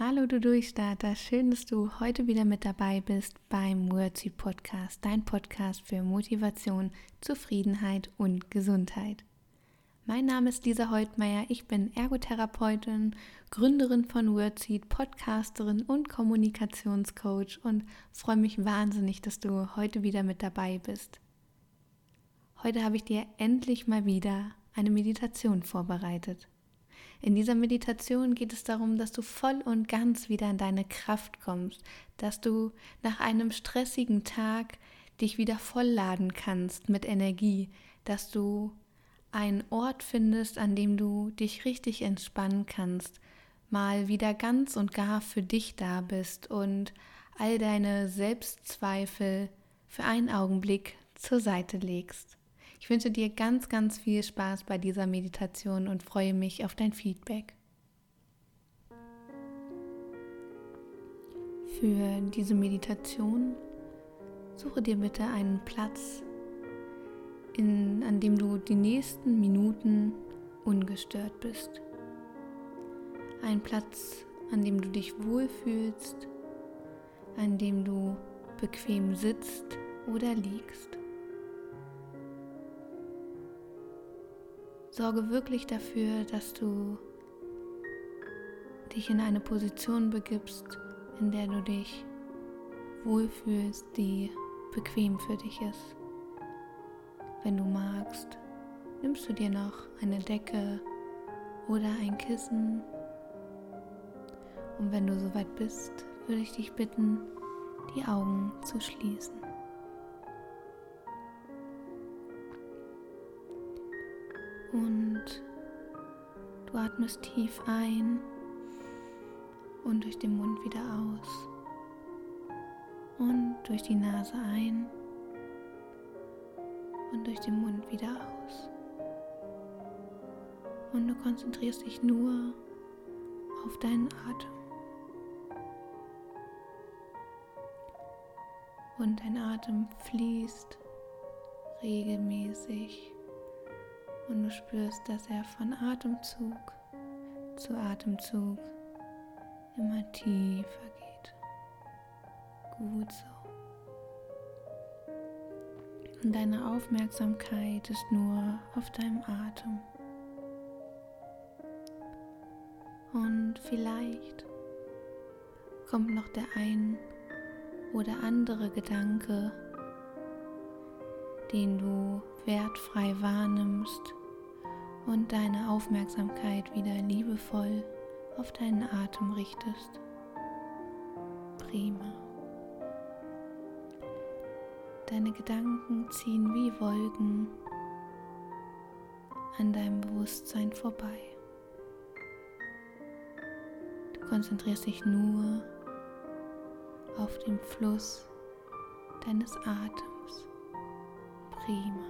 Hallo du Durchstarter, schön, dass du heute wieder mit dabei bist beim Wordseed Podcast, dein Podcast für Motivation, Zufriedenheit und Gesundheit. Mein Name ist Lisa Heutmeier, ich bin Ergotherapeutin, Gründerin von Wordseed, Podcasterin und Kommunikationscoach und freue mich wahnsinnig, dass du heute wieder mit dabei bist. Heute habe ich dir endlich mal wieder eine Meditation vorbereitet. In dieser Meditation geht es darum, dass du voll und ganz wieder in deine Kraft kommst, dass du nach einem stressigen Tag dich wieder vollladen kannst mit Energie, dass du einen Ort findest, an dem du dich richtig entspannen kannst, mal wieder ganz und gar für dich da bist und all deine Selbstzweifel für einen Augenblick zur Seite legst. Ich wünsche dir ganz, ganz viel Spaß bei dieser Meditation und freue mich auf dein Feedback. Für diese Meditation suche dir bitte einen Platz, an dem du die nächsten Minuten ungestört bist. Ein Platz, an dem du dich wohlfühlst, an dem du bequem sitzt oder liegst. Sorge wirklich dafür, dass du dich in eine Position begibst, in der du dich wohlfühlst, die bequem für dich ist. Wenn du magst, nimmst du dir noch eine Decke oder ein Kissen. Und wenn du soweit bist, würde ich dich bitten, die Augen zu schließen. Und du atmest tief ein und durch den Mund wieder aus und durch die Nase ein und durch den Mund wieder aus. Und du konzentrierst dich nur auf deinen Atem. Und dein Atem fließt regelmäßig. Und du spürst, dass er von Atemzug zu Atemzug immer tiefer geht. Gut so. Und deine Aufmerksamkeit ist nur auf deinem Atem. Und vielleicht kommt noch der ein oder andere Gedanke, den du wertfrei wahrnimmst und deine Aufmerksamkeit wieder liebevoll auf deinen Atem richtest. Prima. Deine Gedanken ziehen wie Wolken an deinem Bewusstsein vorbei. Du konzentrierst dich nur auf den Fluss deines Atems. Prima.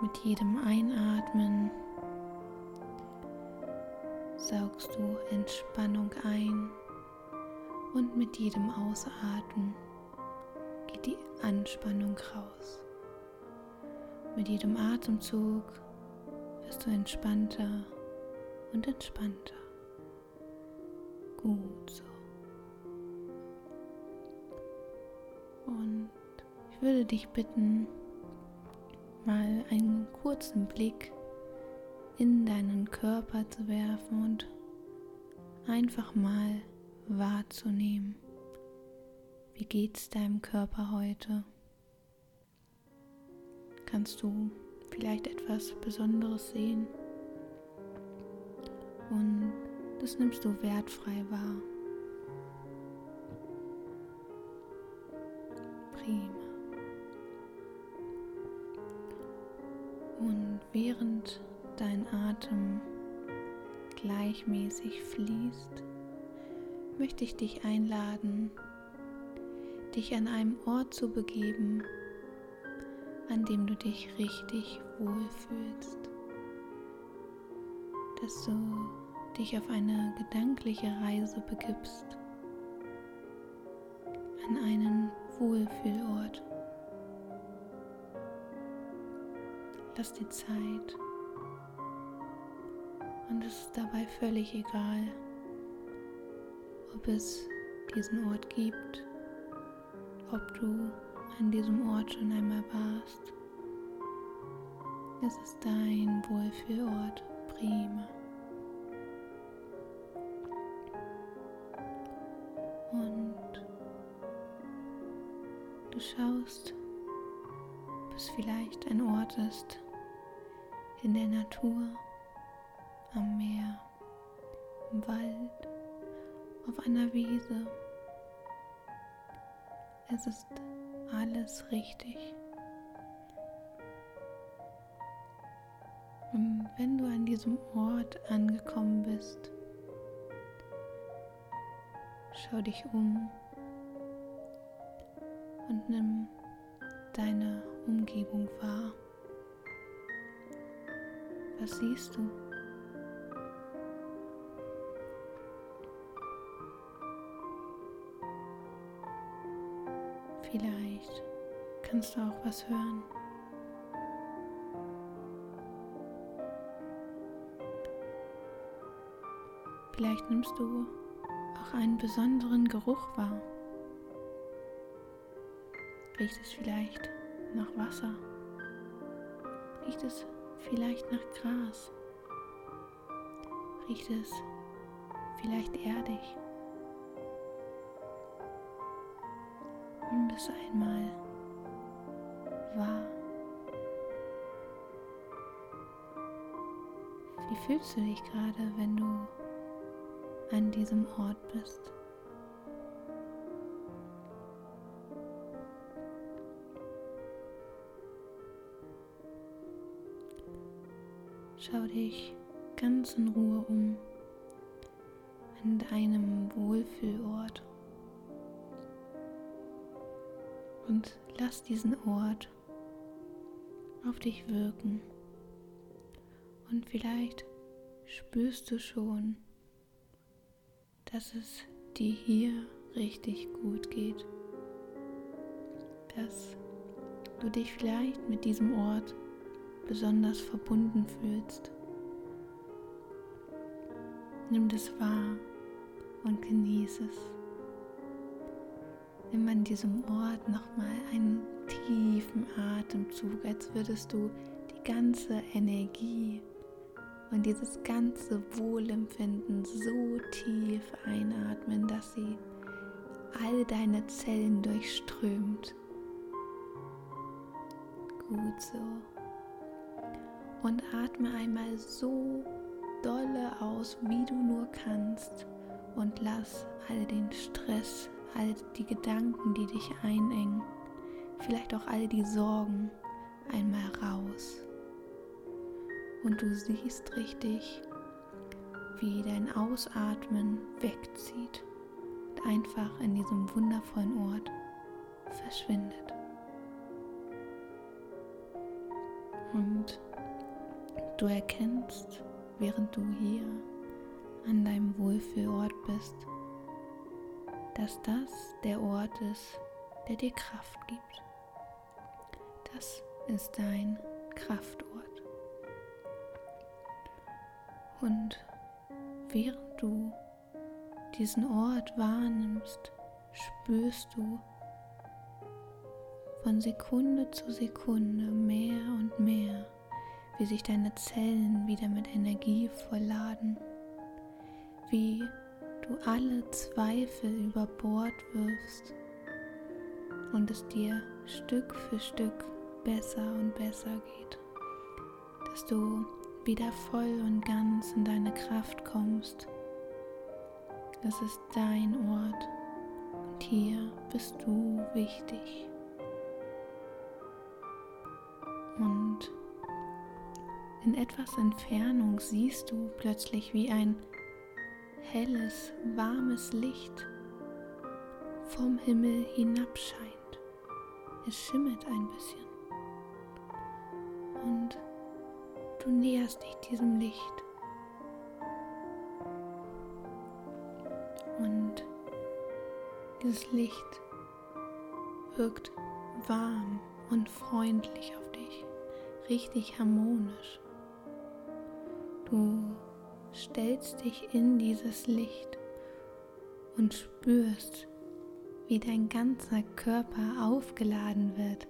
Mit jedem Einatmen saugst du Entspannung ein und mit jedem Ausatmen geht die Anspannung raus. Mit jedem Atemzug wirst du entspannter und entspannter. Gut so. Und ich würde dich bitten, mal einen kurzen Blick in deinen Körper zu werfen und einfach mal wahrzunehmen, wie geht's deinem Körper heute? Kannst du vielleicht etwas Besonderes sehen? Und das nimmst du wertfrei wahr. Prima. Und während dein Atem gleichmäßig fließt, möchte ich dich einladen, dich an einem Ort zu begeben, an dem du dich richtig wohlfühlst. Dass du dich auf eine gedankliche Reise begibst, an einen Wohlfühlort. Lass dir Zeit Und es ist dabei völlig egal, ob es diesen Ort gibt, ob du an diesem Ort schon einmal warst. Es ist dein Wohlfühlort, prima. Und du schaust, bis vielleicht ein Ort ist in der Natur, am Meer, im Wald, auf einer Wiese. Es ist alles richtig. Und wenn du an diesem Ort angekommen bist, schau dich um und nimm deine Umgebung wahr. Was siehst du? Vielleicht kannst du auch was hören. Vielleicht nimmst du auch einen besonderen Geruch wahr. Riecht es vielleicht nach Wasser? Riecht es vielleicht nach Gras? Riecht es vielleicht erdig? Nimm das einmal wahr. Wie fühlst du dich gerade, wenn du an diesem Ort bist? Schau dich ganz in Ruhe um an deinem Wohlfühlort. Und lass diesen Ort auf dich wirken. Und vielleicht spürst du schon, dass es dir hier richtig gut geht. Dass du dich vielleicht mit diesem Ort besonders verbunden fühlst. Nimm das wahr und genieße es. Nimm an diesem Ort nochmal einen tiefen Atemzug, als würdest du die ganze Energie und dieses ganze Wohlempfinden so tief einatmen, dass sie all deine Zellen durchströmt. Gut so. Und atme einmal so dolle aus, wie du nur kannst, und lass all den Stress, all die Gedanken, die dich einengen, vielleicht auch all die Sorgen, einmal raus. Und du siehst richtig, wie dein Ausatmen wegzieht und einfach in diesem wundervollen Ort verschwindet. Und du erkennst, während du hier an deinem Wohlfühlort bist, dass das der Ort ist, der dir Kraft gibt. Das ist dein Kraftort. Und während du diesen Ort wahrnimmst, spürst du von Sekunde zu Sekunde mehr und mehr, wie sich deine Zellen wieder mit Energie vollladen, wie du alle Zweifel über Bord wirfst und es dir Stück für Stück besser und besser geht, dass du wieder voll und ganz in deine Kraft kommst. Das ist dein Ort und hier bist du wichtig. Und in etwas Entfernung siehst du plötzlich, wie ein helles, warmes Licht vom Himmel hinabscheint. Es schimmert ein bisschen. Und du näherst dich diesem Licht. Und dieses Licht wirkt warm und freundlich auf dich, richtig harmonisch. Du stellst dich in dieses Licht und spürst, wie dein ganzer Körper aufgeladen wird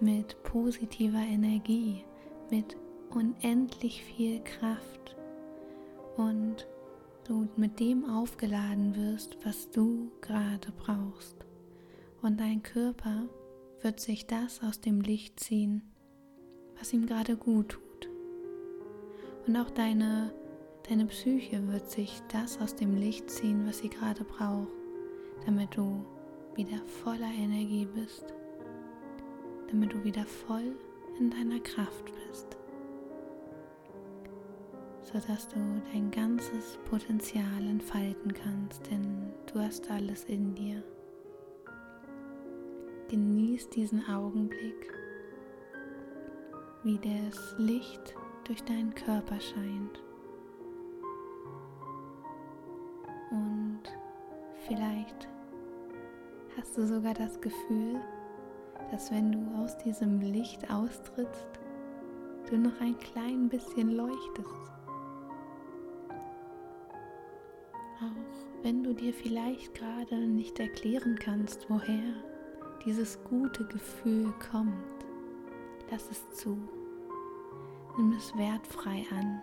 mit positiver Energie, mit unendlich viel Kraft und du mit dem aufgeladen wirst, was du gerade brauchst. Und dein Körper wird sich das aus dem Licht ziehen, was ihm gerade gut tut. Und auch deine Psyche wird sich das aus dem Licht ziehen, was sie gerade braucht, damit du wieder voller Energie bist, damit du wieder voll in deiner Kraft bist, sodass du dein ganzes Potenzial entfalten kannst, denn du hast alles in dir. Genieß diesen Augenblick, wie das Licht durch deinen Körper scheint. Und vielleicht hast du sogar das Gefühl, dass wenn du aus diesem Licht austrittst, du noch ein klein bisschen leuchtest. Auch wenn du dir vielleicht gerade nicht erklären kannst, woher dieses gute Gefühl kommt, lass es zu. Nimm es wertfrei an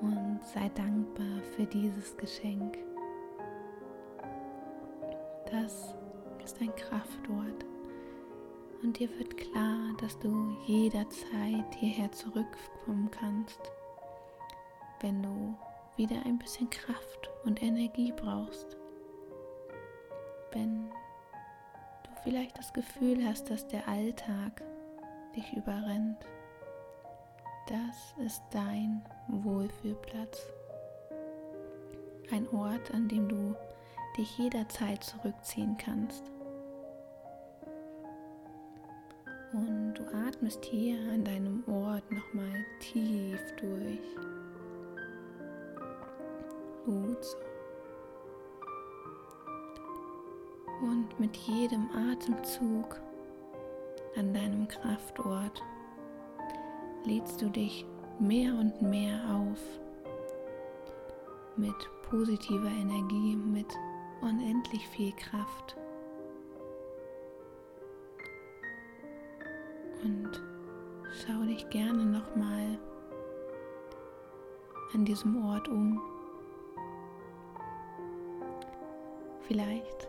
und sei dankbar für dieses Geschenk. Das ist ein Kraftort. Und dir wird klar, dass du jederzeit hierher zurückkommen kannst, wenn du wieder ein bisschen Kraft und Energie brauchst. Wenn du vielleicht das Gefühl hast, dass der Alltag dich überrennt, das ist dein Wohlfühlplatz. Ein Ort, an dem du dich jederzeit zurückziehen kannst. Und du atmest hier an deinem Ort nochmal tief durch. Gut so. Und mit jedem Atemzug an deinem Kraftort lädst du dich mehr und mehr auf. Mit positiver Energie, mit unendlich viel Kraft. Und schau dich gerne nochmal an diesem Ort um. Vielleicht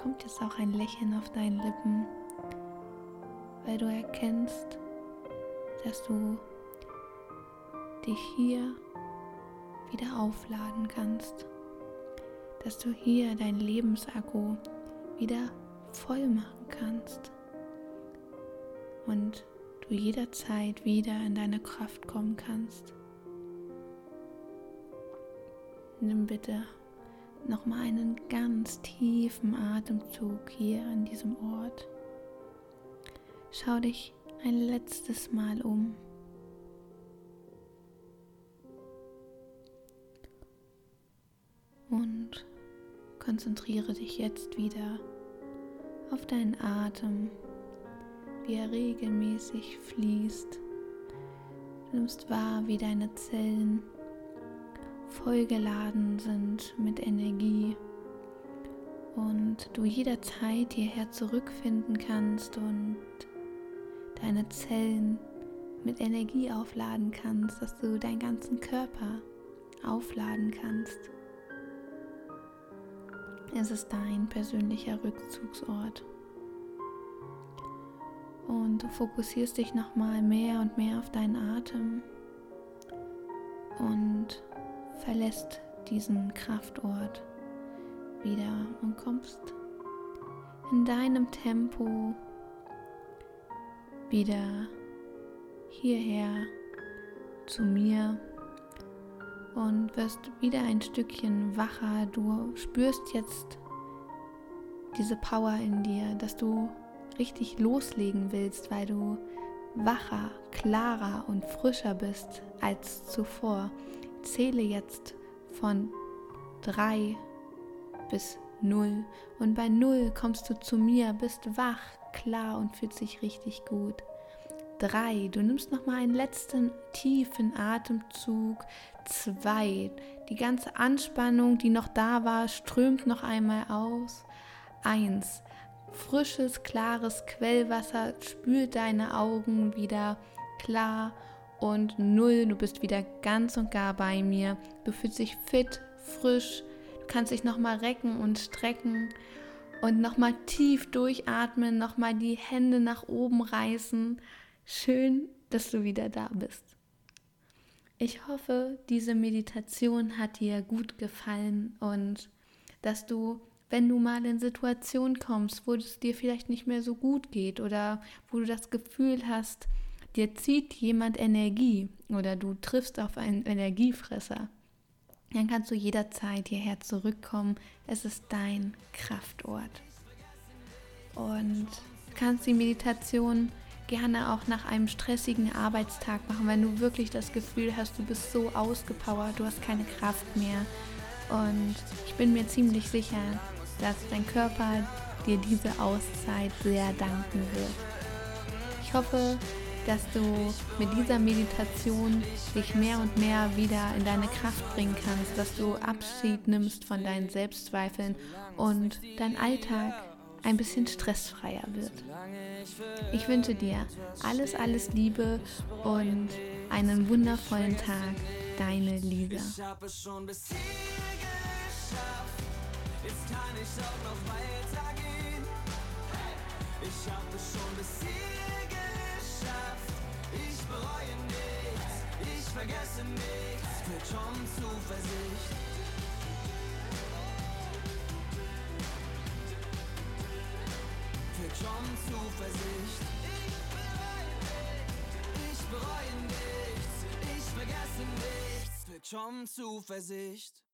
kommt jetzt auch ein Lächeln auf deinen Lippen, weil du erkennst, dass du dich hier wieder aufladen kannst, dass du hier dein Lebensakku wieder voll machen kannst. Und du jederzeit wieder in deine Kraft kommen kannst. Nimm bitte nochmal einen ganz tiefen Atemzug hier an diesem Ort. Schau dich ein letztes Mal um. Und konzentriere dich jetzt wieder auf deinen Atem, wie er regelmäßig fließt. Du nimmst wahr, wie deine Zellen vollgeladen sind mit Energie und du jederzeit hierher zurückfinden kannst und deine Zellen mit Energie aufladen kannst, dass du deinen ganzen Körper aufladen kannst. Es ist dein persönlicher Rückzugsort. Und du fokussierst dich nochmal mehr und mehr auf deinen Atem und verlässt diesen Kraftort wieder und kommst in deinem Tempo wieder hierher zu mir und wirst wieder ein Stückchen wacher. Du spürst jetzt diese Power in dir, dass du richtig loslegen willst, weil du wacher, klarer und frischer bist als zuvor. Zähle jetzt von 3 bis 0 und bei 0 kommst du zu mir, bist wach, klar und fühlt sich richtig gut. 3, du nimmst nochmal einen letzten tiefen Atemzug. 2, die ganze Anspannung, die noch da war, strömt noch einmal aus. 1, frisches, klares Quellwasser, spült deine Augen wieder klar. Und 0, du bist wieder ganz und gar bei mir. Du fühlst dich fit, frisch, du kannst dich nochmal recken und strecken. Und nochmal tief durchatmen, nochmal die Hände nach oben reißen. Schön, dass du wieder da bist. Ich hoffe, diese Meditation hat dir gut gefallen und dass du, wenn du mal in Situationen kommst, wo es dir vielleicht nicht mehr so gut geht oder wo du das Gefühl hast, dir zieht jemand Energie oder du triffst auf einen Energiefresser, dann kannst du jederzeit hierher zurückkommen. Es ist dein Kraftort. Und du kannst die Meditation gerne auch nach einem stressigen Arbeitstag machen, wenn du wirklich das Gefühl hast, du bist so ausgepowert, du hast keine Kraft mehr. Und ich bin mir ziemlich sicher, dass dein Körper dir diese Auszeit sehr danken wird. Ich hoffe, dass du mit dieser Meditation dich mehr und mehr wieder in deine Kraft bringen kannst, dass du Abschied nimmst von deinen Selbstzweifeln und dein Alltag ein bisschen stressfreier wird. Ich wünsche dir alles, alles Liebe und einen wundervollen Tag. Deine Lisa. Ich hab es schon bis hier geschafft, jetzt kann ich auch noch weitergehen. Hey, ich hab es schon bis hier geschafft, ich bereue nichts, ich vergesse nichts, wird schon Zuversicht. Wird schon Zuversicht. Ich bereue nichts, ich vergesse nichts. Willkommen Zuversicht.